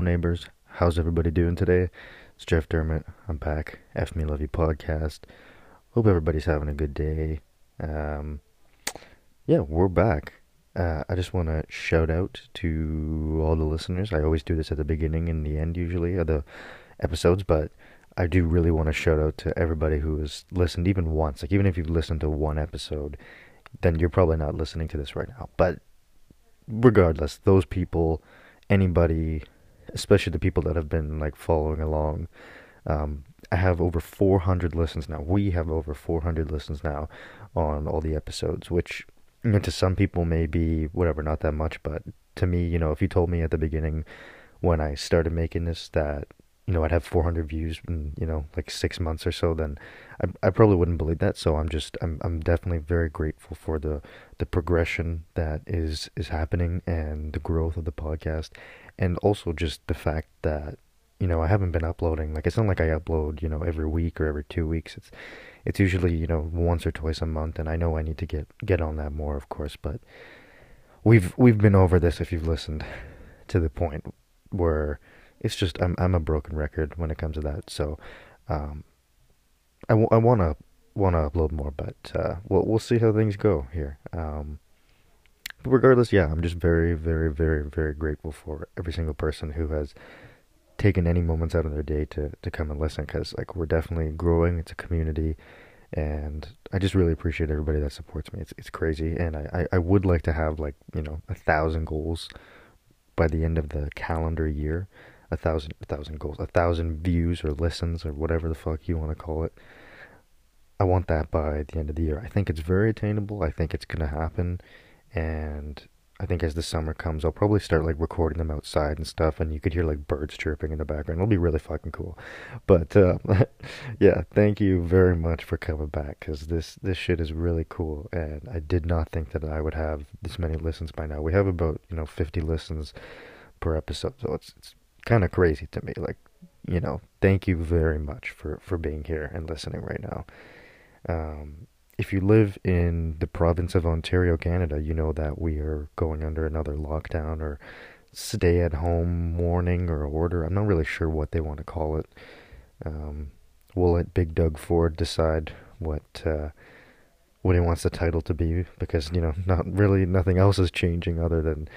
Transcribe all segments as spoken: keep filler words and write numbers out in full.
Hello neighbors, how's everybody doing today? It's Jeff Dermott, I'm back, F Me Love You podcast. Hope everybody's having a good day. Um, yeah, we're back. Uh, I just want to shout out to all the listeners. I always do this at the beginning and the end usually of the episodes, but I do really want to shout out to everybody who has listened even once. Like even if you've listened to one episode, then you're probably not listening to this right now. But regardless, those people, anybody, especially the people that have been like following along. Um, I have over four hundred listens now. We have over four hundred listens now on all the episodes, which you know, to some people may be whatever, not that much. But to me, you know, if you told me at the beginning when I started making this that, you know, I'd have four hundred views in, you know, like six months or so, then I, I probably wouldn't believe that. So I'm just, I'm, I'm definitely very grateful for the, the progression that is, is happening and the growth of the podcast. And also just the fact that, you know, I haven't been uploading, like, it's not like I upload, you know, every week or every two weeks. It's, it's usually, you know, once or twice a month. And I know I need to get, get on that more, of course, but we've, we've been over this if you've listened to the point where it's just, I'm, I'm a broken record when it comes to that. So, um, I, w- I want to, want to upload more, but, uh, we'll, we'll see how things go here. Um, But regardless, yeah, I'm just very, very, very, very grateful for every single person who has taken any moments out of their day to, to come and listen, because like we're definitely growing. It's a community, and I just really appreciate everybody that supports me. It's it's crazy, and I, I, I would like to have like you know a thousand goals by the end of the calendar year, a thousand a thousand goals, a thousand views or listens or whatever the fuck you want to call it. I want that by the end of the year. I think it's very attainable. I think it's gonna happen. And I think as the summer comes, I'll probably start like recording them outside and stuff, and you could hear like birds chirping in the background. It'll be really fucking cool. But uh, yeah, thank you very much for coming back, because this this shit is really cool, and I did not think that I would have this many listens by now. We have about you know fifty listens per episode, so it's it's kind of crazy to me. Like you know, thank you very much for for being here and listening right now. Um. If you live in the province of Ontario, Canada, you know that we are going under another lockdown or stay-at-home warning or order. I'm not really sure what they want to call it. Um, we'll let Big Doug Ford decide what uh, what he wants the title to be, because you know, not really nothing else is changing other than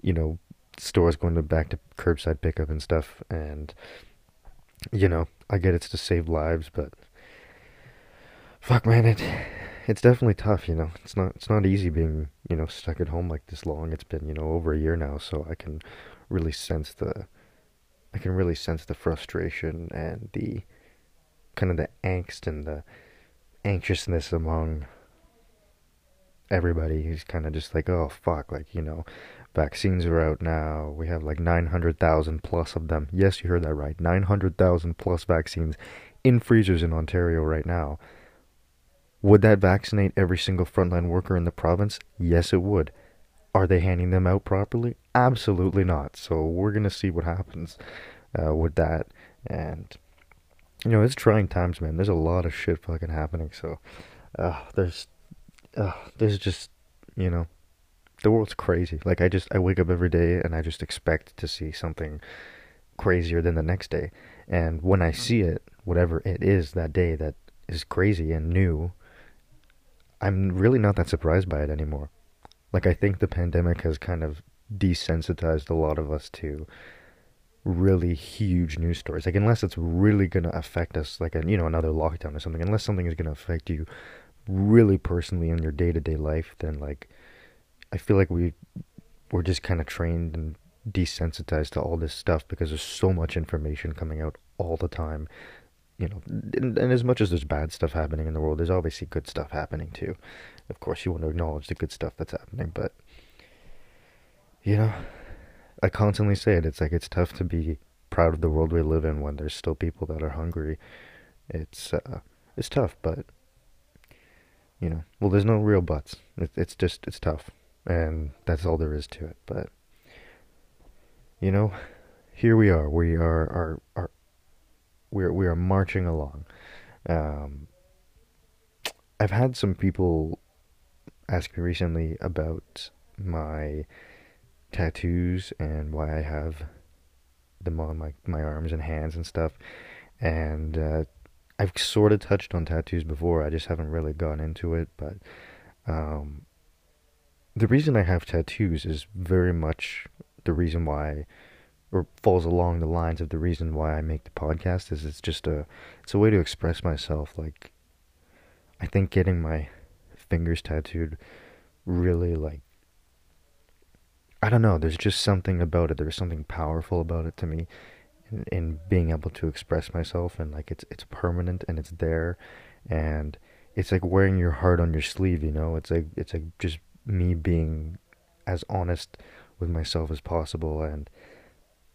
you know stores going to back to curbside pickup and stuff. And you know, I get it's to save lives, but fuck man, it it's definitely tough, you know. It's not it's not easy being, you know, stuck at home like this long. It's been, you know, over a year now, so I can really sense the I can really sense the frustration and the kind of the angst and the anxiousness among everybody who's kind of just like, oh fuck, like, you know, vaccines are out now. We have like nine hundred thousand plus of them. Yes, you heard that right. nine hundred thousand plus vaccines in freezers in Ontario right now. Would that vaccinate every single frontline worker in the province? Yes, it would. Are they handing them out properly? Absolutely not. So we're going to see what happens uh, with that. And, you know, it's trying times, man. There's a lot of shit fucking happening. So uh, there's uh, there's just, you know, the world's crazy. Like I just, I wake up every day and I just expect to see something crazier than the next day. And when I see it, whatever it is that day that is crazy and new, I'm really not that surprised by it anymore. Like, I think the pandemic has kind of desensitized a lot of us to really huge news stories. Like, unless it's really going to affect us, like, a, you know, another lockdown or something, unless something is going to affect you really personally in your day-to-day life, then, like, I feel like we, we're just kind of trained and desensitized to all this stuff because there's so much information coming out all the time. You know, and, and as much as there's bad stuff happening in the world, there's obviously good stuff happening too. Of course, you want to acknowledge the good stuff that's happening, but, you know, I constantly say it. It's like, it's tough to be proud of the world we live in when there's still people that are hungry. It's, uh, it's tough, but, you know, well, there's no real buts. It, it's just, it's tough, and that's all there is to it, but, you know, here we are. We are, are, are, We're, we are marching along. Um, I've had some people ask me recently about my tattoos and why I have them on my, my arms and hands and stuff. And uh, I've sort of touched on tattoos before. I just haven't really gone into it. But um, the reason I have tattoos is very much the reason why, or falls along the lines of the reason why I make the podcast, is it's just a, it's a way to express myself. Like, I think getting my fingers tattooed really, like, I don't know, there's just something about it, there's something powerful about it to me, in, in being able to express myself, and, like, it's it's permanent, and it's there, and it's like wearing your heart on your sleeve, you know, it's like, it's like just me being as honest with myself as possible, and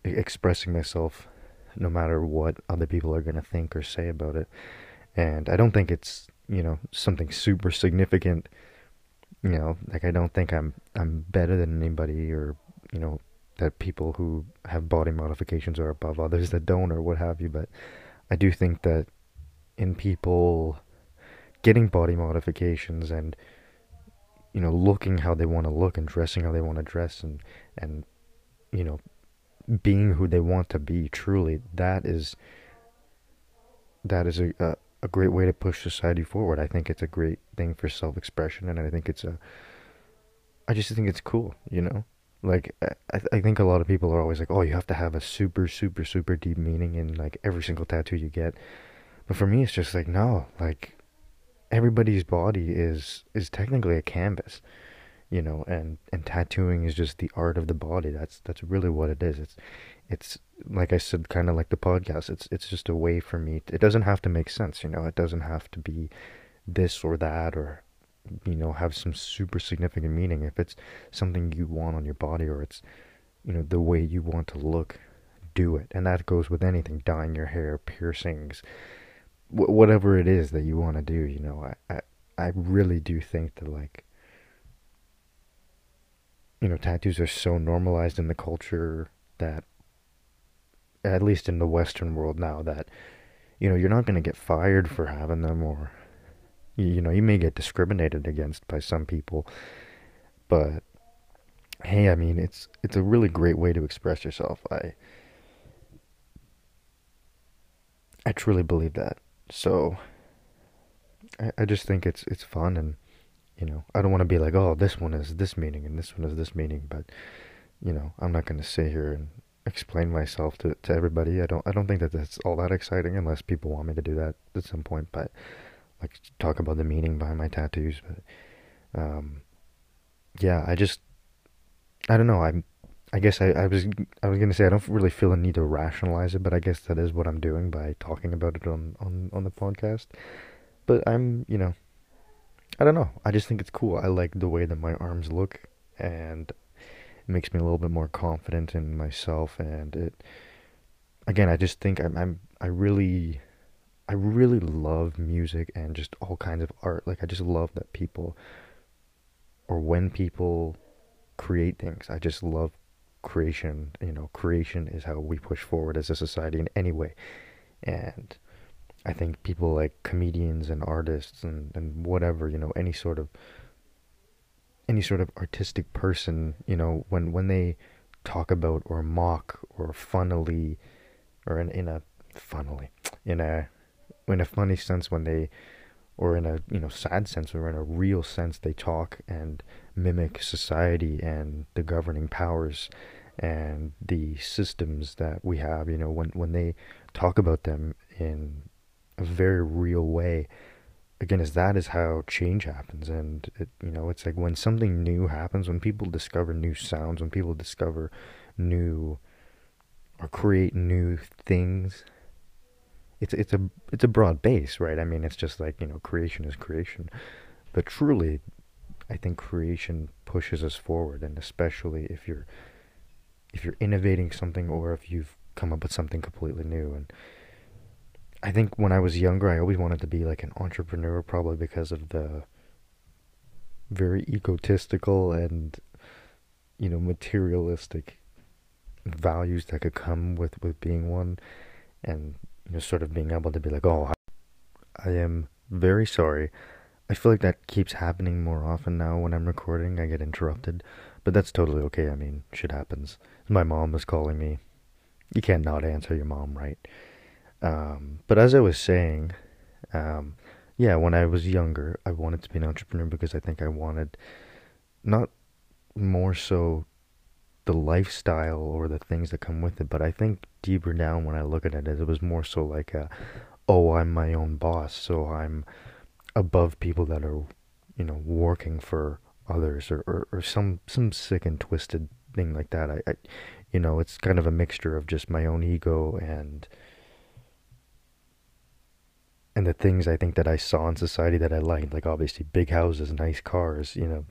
expressing myself no matter what other people are going to think or say about it. And I don't think it's, you know, something super significant, you know, like I don't think I'm I'm better than anybody, or, you know, that people who have body modifications are above others that don't, or what have you. But I do think that in people getting body modifications and, you know, looking how they want to look and dressing how they want to dress and, and, you know, being who they want to be, truly, that is that is a, a a great way to push society forward. I think it's a great thing for self-expression, and I think it's a I just think it's cool, you know. Like, I, I think a lot of people are always like, oh, you have to have a super super super deep meaning in, like, every single tattoo you get. But for me, it's just like, no, like, everybody's body is is technically a canvas, you know, and, and tattooing is just the art of the body. That's, that's really what it is. It's, it's like I said, kind of like the podcast, it's, it's just a way for me to, it doesn't have to make sense, you know, it doesn't have to be this or that, or, you know, have some super significant meaning. If it's something you want on your body, or it's, you know, the way you want to look, do it. And that goes with anything, dyeing your hair, piercings, wh- whatever it is that you want to do, you know. I, I, I really do think that, like, you know, tattoos are so normalized in the culture that, at least in the Western world now, that, you know, you're not going to get fired for having them, or, you know, you may get discriminated against by some people, but hey, I mean, it's, it's a really great way to express yourself. I, I truly believe that. So I, I just think it's, it's fun. And, you know, I don't want to be like, oh, this one is this meaning and this one is this meaning, but, you know, I'm not going to sit here and explain myself to, to everybody. I don't I don't think that that's all that exciting, unless people want me to do that at some point, but, like, talk about the meaning behind my tattoos. But, um, yeah, I just, I don't know, I'm, I guess I, I was, I was going to say I don't really feel a need to rationalize it, but I guess that is what I'm doing by talking about it on, on, on the podcast. But I'm, you know, I don't know. I just think it's cool. I like the way that my arms look, and it makes me a little bit more confident in myself. And it, again, I just think I'm, I'm, I really, I really love music and just all kinds of art. Like, I just love that people, or when people create things, I just love creation. You know, creation is how we push forward as a society in any way. And I think people like comedians and artists and, and whatever, you know, any sort of any sort of artistic person, you know, when, when they talk about or mock or funnily or in, in a funnily in a in a funny sense, when they, or in a, you know, sad sense, or in a real sense, they talk and mimic society and the governing powers and the systems that we have, you know, when, when they talk about them in a very real way, again, is that is how change happens. And it, you know, it's like when something new happens, when people discover new sounds, when people discover new or create new things, it's it's a it's a broad base, right? I mean, it's just like, you know, creation is creation, but truly, I think creation pushes us forward, and especially if you're if you're innovating something, or if you've come up with something completely new. And I think when I was younger, I always wanted to be like an entrepreneur, probably because of the very egotistical and, you know, materialistic values that could come with, with being one. And, you know, sort of being able to be like, oh, I, I am very sorry. I feel like that keeps happening more often now when I'm recording. I get interrupted, but that's totally okay. I mean, shit happens. My mom was calling me. you can't not answer your mom, right? Um, but as I was saying, um, yeah, when I was younger, I wanted to be an entrepreneur because I think I wanted not more so the lifestyle or the things that come with it, but I think deeper down when I look at it, it was more so like, a, oh, I'm my own boss, so I'm above people that are, you know, working for others, or, or, or some, some sick and twisted thing like that. I, I, you know, it's kind of a mixture of just my own ego and and the things I think that I saw in society that I liked, like obviously big houses, nice cars. You know,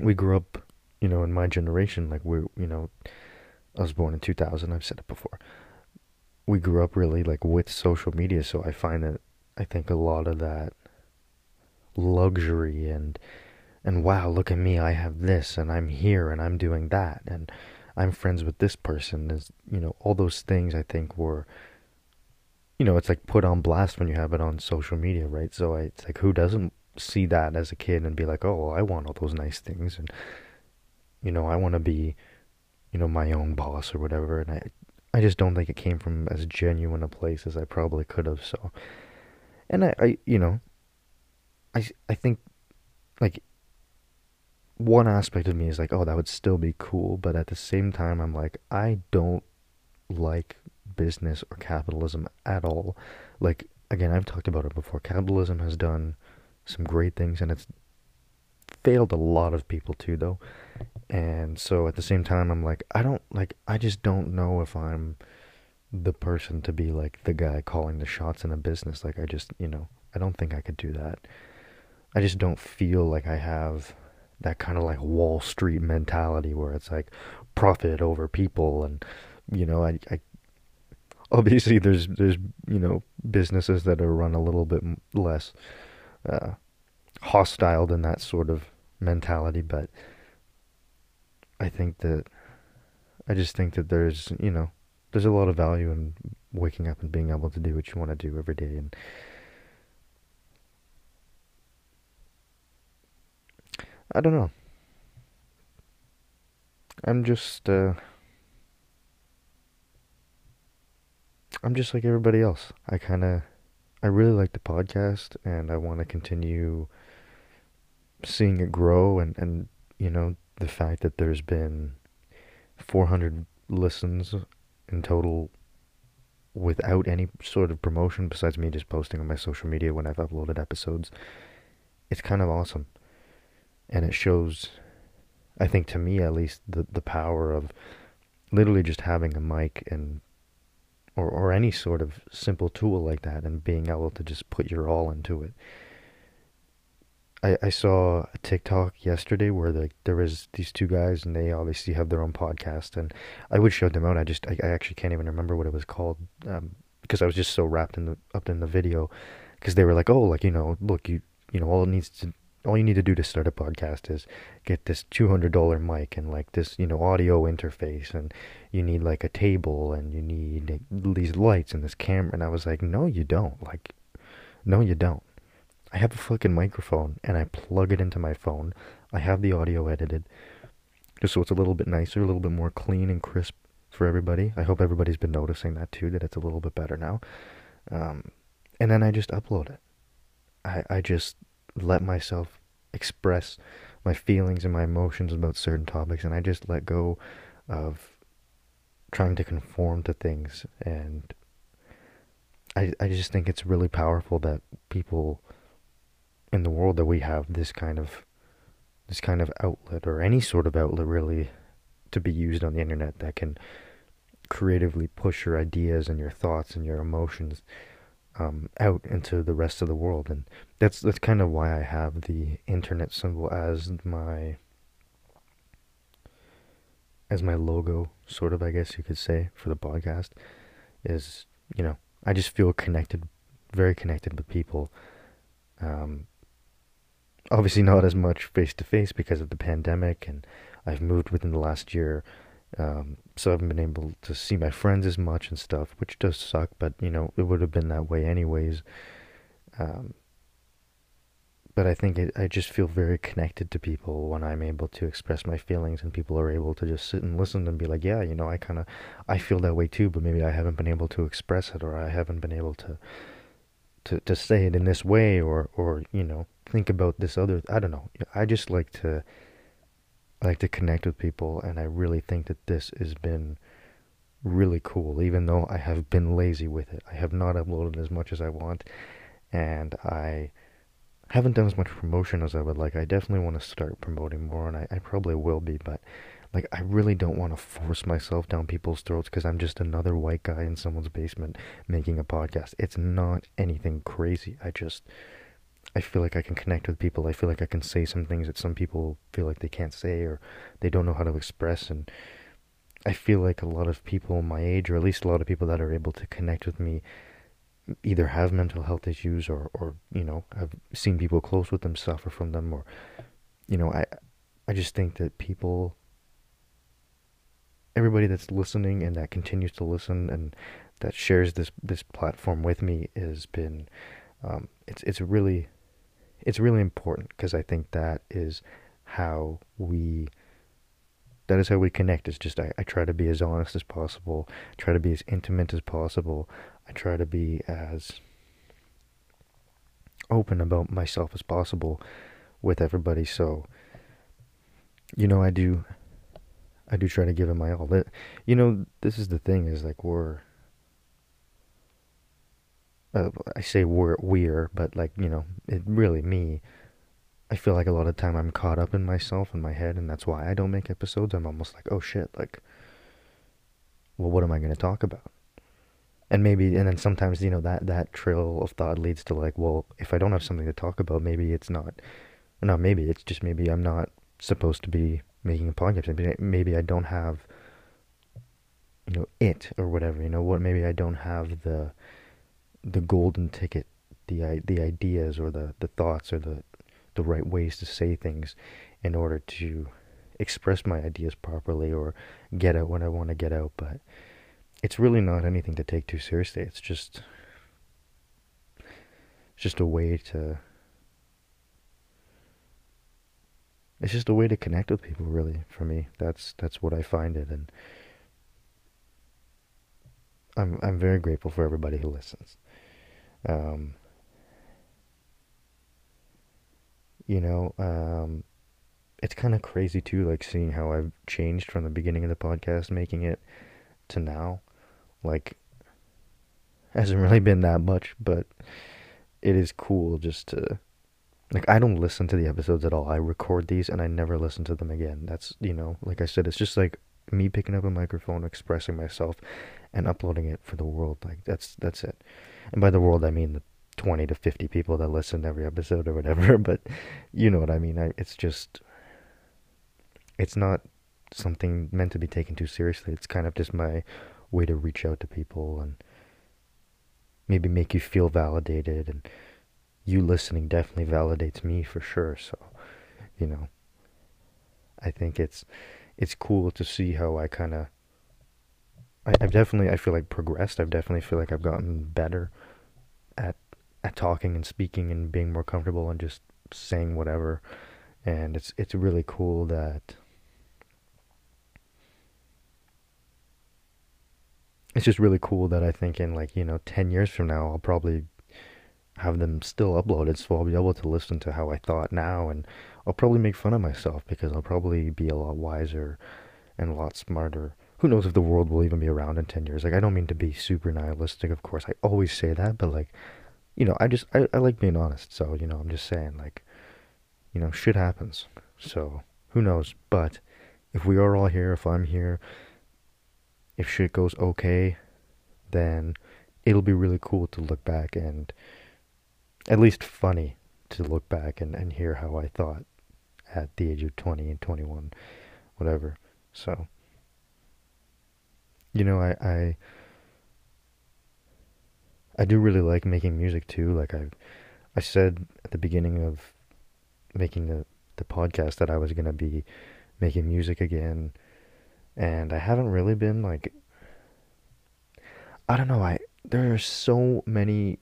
we grew up, you know, in my generation, like we, you know, I was born in two thousand, I've said it before. We grew up really like with social media, so I find that I think a lot of that luxury and and wow, look at me, I have this, and I'm here, and I'm doing that, and I'm friends with this person, is, you know, all those things I think were, you know, it's like put on blast when you have it on social media, right? So I, it's like, who doesn't see that as a kid and be like, oh, I want all those nice things, and, you know, I want to be, you know, my own boss or whatever, and I, I just don't think it came from as genuine a place as I probably could have, so, and I, I you know, I, I think, like, one aspect of me is like, oh, that would still be cool, but at the same time, I'm like, I don't like business or capitalism at all. Like, again, I've talked about it before. Capitalism has done some great things, and it's failed a lot of people too, though. And so at the same time, I'm like, I don't, like, I just don't know if I'm the person to be, like, the guy calling the shots in a business. Like, I just, you know, I don't think I could do that. I just don't feel like I have that kind of like Wall Street mentality where it's like profit over people, and, you know, I, I obviously there's there's you know, businesses that are run a little bit less uh, hostile than that sort of mentality, but I think that I just think that there's, you know, there's a lot of value in waking up and being able to do what you want to do every day, and I don't know. I'm just, uh, I'm just like everybody else. I kind of, I really like the podcast, and I want to continue seeing it grow, and, and, you know, the fact that there's been four hundred listens in total without any sort of promotion besides me just posting on my social media when I've uploaded episodes. It's kind of awesome. And it shows, I think to me at least, the, the power of literally just having a mic and or, or any sort of simple tool like that and being able to just put your all into it. I, I saw a TikTok yesterday where the, there was these two guys, and they obviously have their own podcast, and I would show them out. I just, I, I actually can't even remember what it was called, um, because I was just so wrapped in the, up in the video, because they were like, oh, like, you know, look, you, you know, all it needs to, all you need to do to start a podcast is get this two hundred dollar mic and like this, you know, audio interface, and you need like a table, and you need these lights and this camera. And I was like, no, you don't. Like, no, you don't. I have a fucking microphone, and I plug it into my phone. I have the audio edited just so it's a little bit nicer, a little bit more clean and crisp for everybody. I hope everybody's been noticing that too, that it's a little bit better now. Um, and then I just upload it. I, I just let myself express my feelings and my emotions about certain topics, and I just let go of trying to conform to things, and I I just think it's really powerful that people in the world, that we have this kind of this kind of outlet, or any sort of outlet really, to be used on the internet that can creatively push your ideas and your thoughts and your emotions Um, out into the rest of the world. And that's that's kind of why I have the internet symbol as my as my logo, sort of, I guess you could say, for the podcast. Is, you know, I just feel connected, very connected with people. Um, obviously not as much face to face because of the pandemic, and I've moved within the last year, Um, so I haven't been able to see my friends as much and stuff, which does suck, but, you know, it would have been that way anyways. Um, But I think it, I just feel very connected to people when I'm able to express my feelings and people are able to just sit and listen and be like, yeah, you know, I kind of, I feel that way too, but maybe I haven't been able to express it, or I haven't been able to, to, to say it in this way, or, or, you know, think about this other, I don't know. I just like to, I like to connect with people, and I really think that this has been really cool, even though I have been lazy with it. I have not uploaded as much as I want, and I haven't done as much promotion as I would like. I definitely want to start promoting more, and I, I probably will be, but like, I really don't want to force myself down people's throats because I'm just another white guy in someone's basement making a podcast. It's not anything crazy. I just, I feel like I can connect with people. I feel like I can say some things that some people feel like they can't say, or they don't know how to express, and I feel like a lot of people my age, or at least a lot of people that are able to connect with me, either have mental health issues, or, or, you know, I've seen people close with them suffer from them, or, you know, I, I just think that people, everybody that's listening and that continues to listen and that shares this, this platform with me has been, um, it's, it's really, it's really important, because I think that is how we, that is how we connect. It's just, I, I try to be as honest as possible, try to be as intimate as possible, I try to be as open about myself as possible with everybody. So, you know, I do, I do try to give it my all. That, you know, this is the thing, is like, we're, uh, I say we're, we're, but like, you know, it really me, I feel like a lot of time I'm caught up in myself and my head, and that's why I don't make episodes. I'm almost like, oh shit, like, well, what am I going to talk about? And maybe, and then sometimes, you know, that, that trail of thought leads to like, well, if I don't have something to talk about, maybe it's not, no, maybe it's just, maybe I'm not supposed to be making a podcast. Maybe, maybe I don't have, you know, it or whatever, you know what, maybe I don't have the, the golden ticket, the, the ideas or the, the thoughts or the, the right ways to say things in order to express my ideas properly or get out what I want to get out. But it's really not anything to take too seriously. It's just, it's just a way to, it's just a way to connect with people, really, for me. That's, that's what I find it. And I'm, I'm very grateful for everybody who listens. Um, you know, um, it's kind of crazy too, like seeing how I've changed from the beginning of the podcast, making it to now. Like, hasn't really been that much, but it is cool just to, like, I don't listen to the episodes at all. I record these and I never listen to them again. That's, you know, like I said, it's just like me picking up a microphone, expressing myself, and uploading it for the world. Like, that's, that's it. And by the world, I mean the twenty to fifty people that listen to every episode or whatever, but you know what I mean. I, it's just, it's not something meant to be taken too seriously. It's kind of just my way to reach out to people and maybe make you feel validated, and you listening definitely validates me for sure. So, you know, I think it's, it's cool to see how I kind of, I've definitely, I feel like progressed. I've definitely feel like I've gotten better at, at talking and speaking and being more comfortable and just saying whatever. And it's, it's really cool that, it's just really cool that I think in like, you know, ten years from now, I'll probably have them still uploaded. So I'll be able to listen to how I thought now, and I'll probably make fun of myself because I'll probably be a lot wiser and a lot smarter. Who knows if the world will even be around in ten years. Like, I don't mean to be super nihilistic, of course. I always say that, but like, you know, I just, I, I like being honest. So, you know, I'm just saying, like, you know, shit happens. So who knows? But if we are all here, if I'm here, if shit goes okay, then it'll be really cool to look back, and at least funny to look back and, and hear how I thought at the age of twenty and twenty-one, whatever. So, you know, I, I, I do really like making music too. Like I, I said at the beginning of making the, the podcast that I was going to be making music again. And I haven't really been, like, I don't know, I, there are so many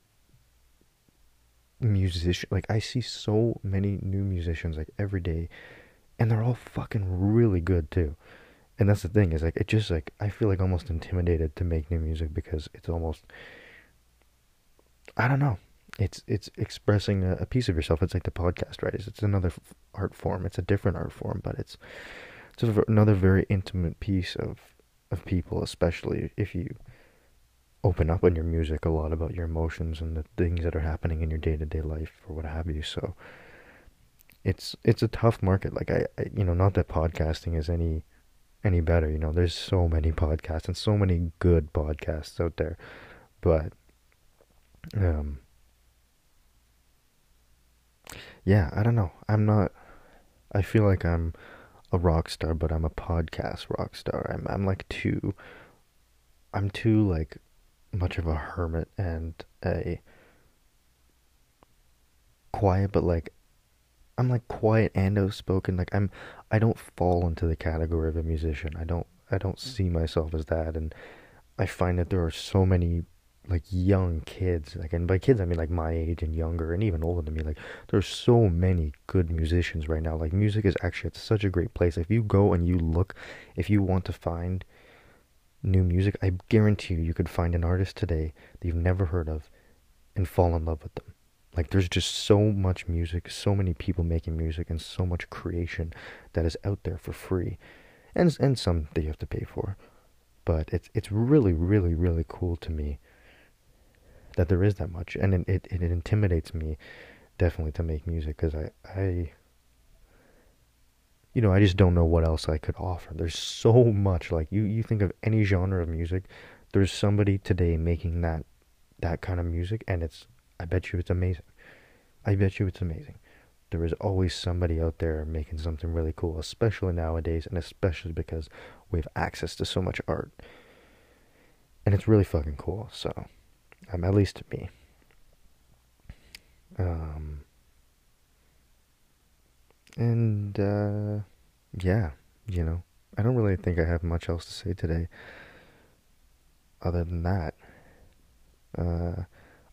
musician, like I see so many new musicians like every day, and they're all fucking really good too. And that's the thing, is like it just like I feel like almost intimidated to make new music, because it's almost, I don't know, it's it's expressing a, a piece of yourself. It's like the podcast, right? It's, it's another art form. It's a different art form, but it's it's another very intimate piece of of people, especially if you open up on your music a lot about your emotions and the things that are happening in your day-to-day life or what have you. So it's it's a tough market. Like I, I you know, not that podcasting is any any better, you know, there's so many podcasts and so many good podcasts out there, but um yeah, I don't know, I'm not, I feel like I'm a rock star, but I'm a podcast rock star. I'm I'm like too I'm too like much of a hermit and a quiet, but like I'm like quiet and outspoken. Like I'm, I don't fall into the category of a musician. I don't, I don't see myself as that. And I find that there are so many like young kids, like, and by kids, I mean like my age and younger and even older than me. Like there's so many good musicians right now. Like music is actually at such a great place. If you go and you look, if you want to find new music, I guarantee you, you could find an artist today that you've never heard of and fall in love with them. Like there's just so much music, so many people making music, and so much creation that is out there for free, and and some that you have to pay for. But it's it's really, really, really cool to me that there is that much, and it it, it intimidates me definitely to make music, because I I. You know, I just don't know what else I could offer. There's so much. Like you, you think of any genre of music, there's somebody today making that that kind of music, and it's, I bet you it's amazing. I bet you it's amazing. There is always somebody out there making something really cool, especially nowadays, and especially because we have access to so much art. And it's really fucking cool. So, um, at least to me. Um And, uh, yeah, you know, I don't really think I have much else to say today other than that. Uh,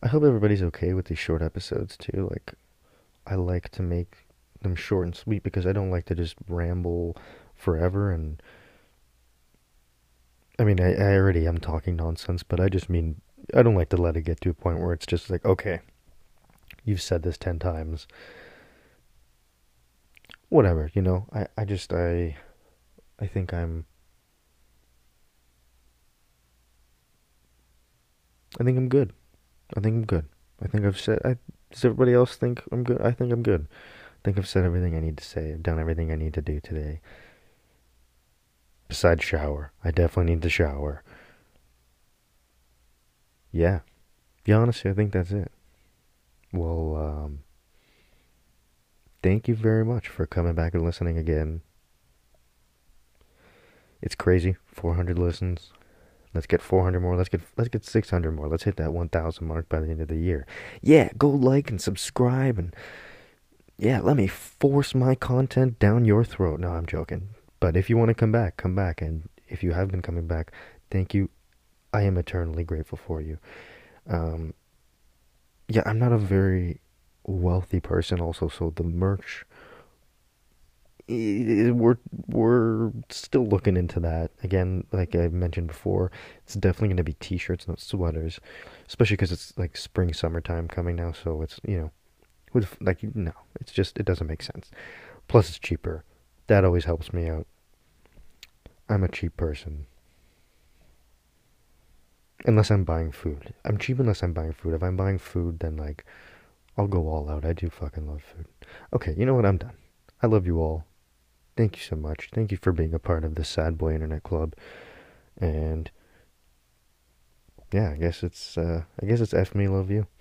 I hope everybody's okay with these short episodes too. Like, I like to make them short and sweet, because I don't like to just ramble forever. And I mean, I, I already am talking nonsense, but I just mean, I don't like to let it get to a point where it's just like, okay, you've said this ten times. Whatever, you know, I, I just, I, I think I'm, I think I'm good, I think I'm good, I think I've said, I, does everybody else think I'm good? I think I'm good, I think I've said everything I need to say, I've done everything I need to do today, besides shower. I definitely need to shower. Yeah, yeah, honestly, I think that's it. Well, um, thank you very much for coming back and listening again. It's crazy. four hundred listens. Let's get four hundred more. Let's get let's get six hundred more. Let's hit that one thousand mark by the end of the year. Yeah, go like and subscribe, and yeah, let me force my content down your throat. No, I'm joking. But if you want to come back, come back. And if you have been coming back, thank you. I am eternally grateful for you. Um, yeah, I'm not a very wealthy person also, so the merch, we're we're still looking into that again. Like I mentioned before, it's definitely going to be t-shirts, not sweaters, especially because it's like spring summertime coming now, so it's, you know, with like, no, it's just, it doesn't make sense. Plus it's cheaper. That always helps me out. I'm a cheap person. Unless I'm buying food, I'm cheap unless I'm buying food. If I'm buying food, then like I'll go all out. I do fucking love food. Okay, you know what? I'm done. I love you all. Thank you so much. Thank you for being a part of the Sad Boy Internet Club. And yeah, I guess it's uh, I guess it's F me, love you.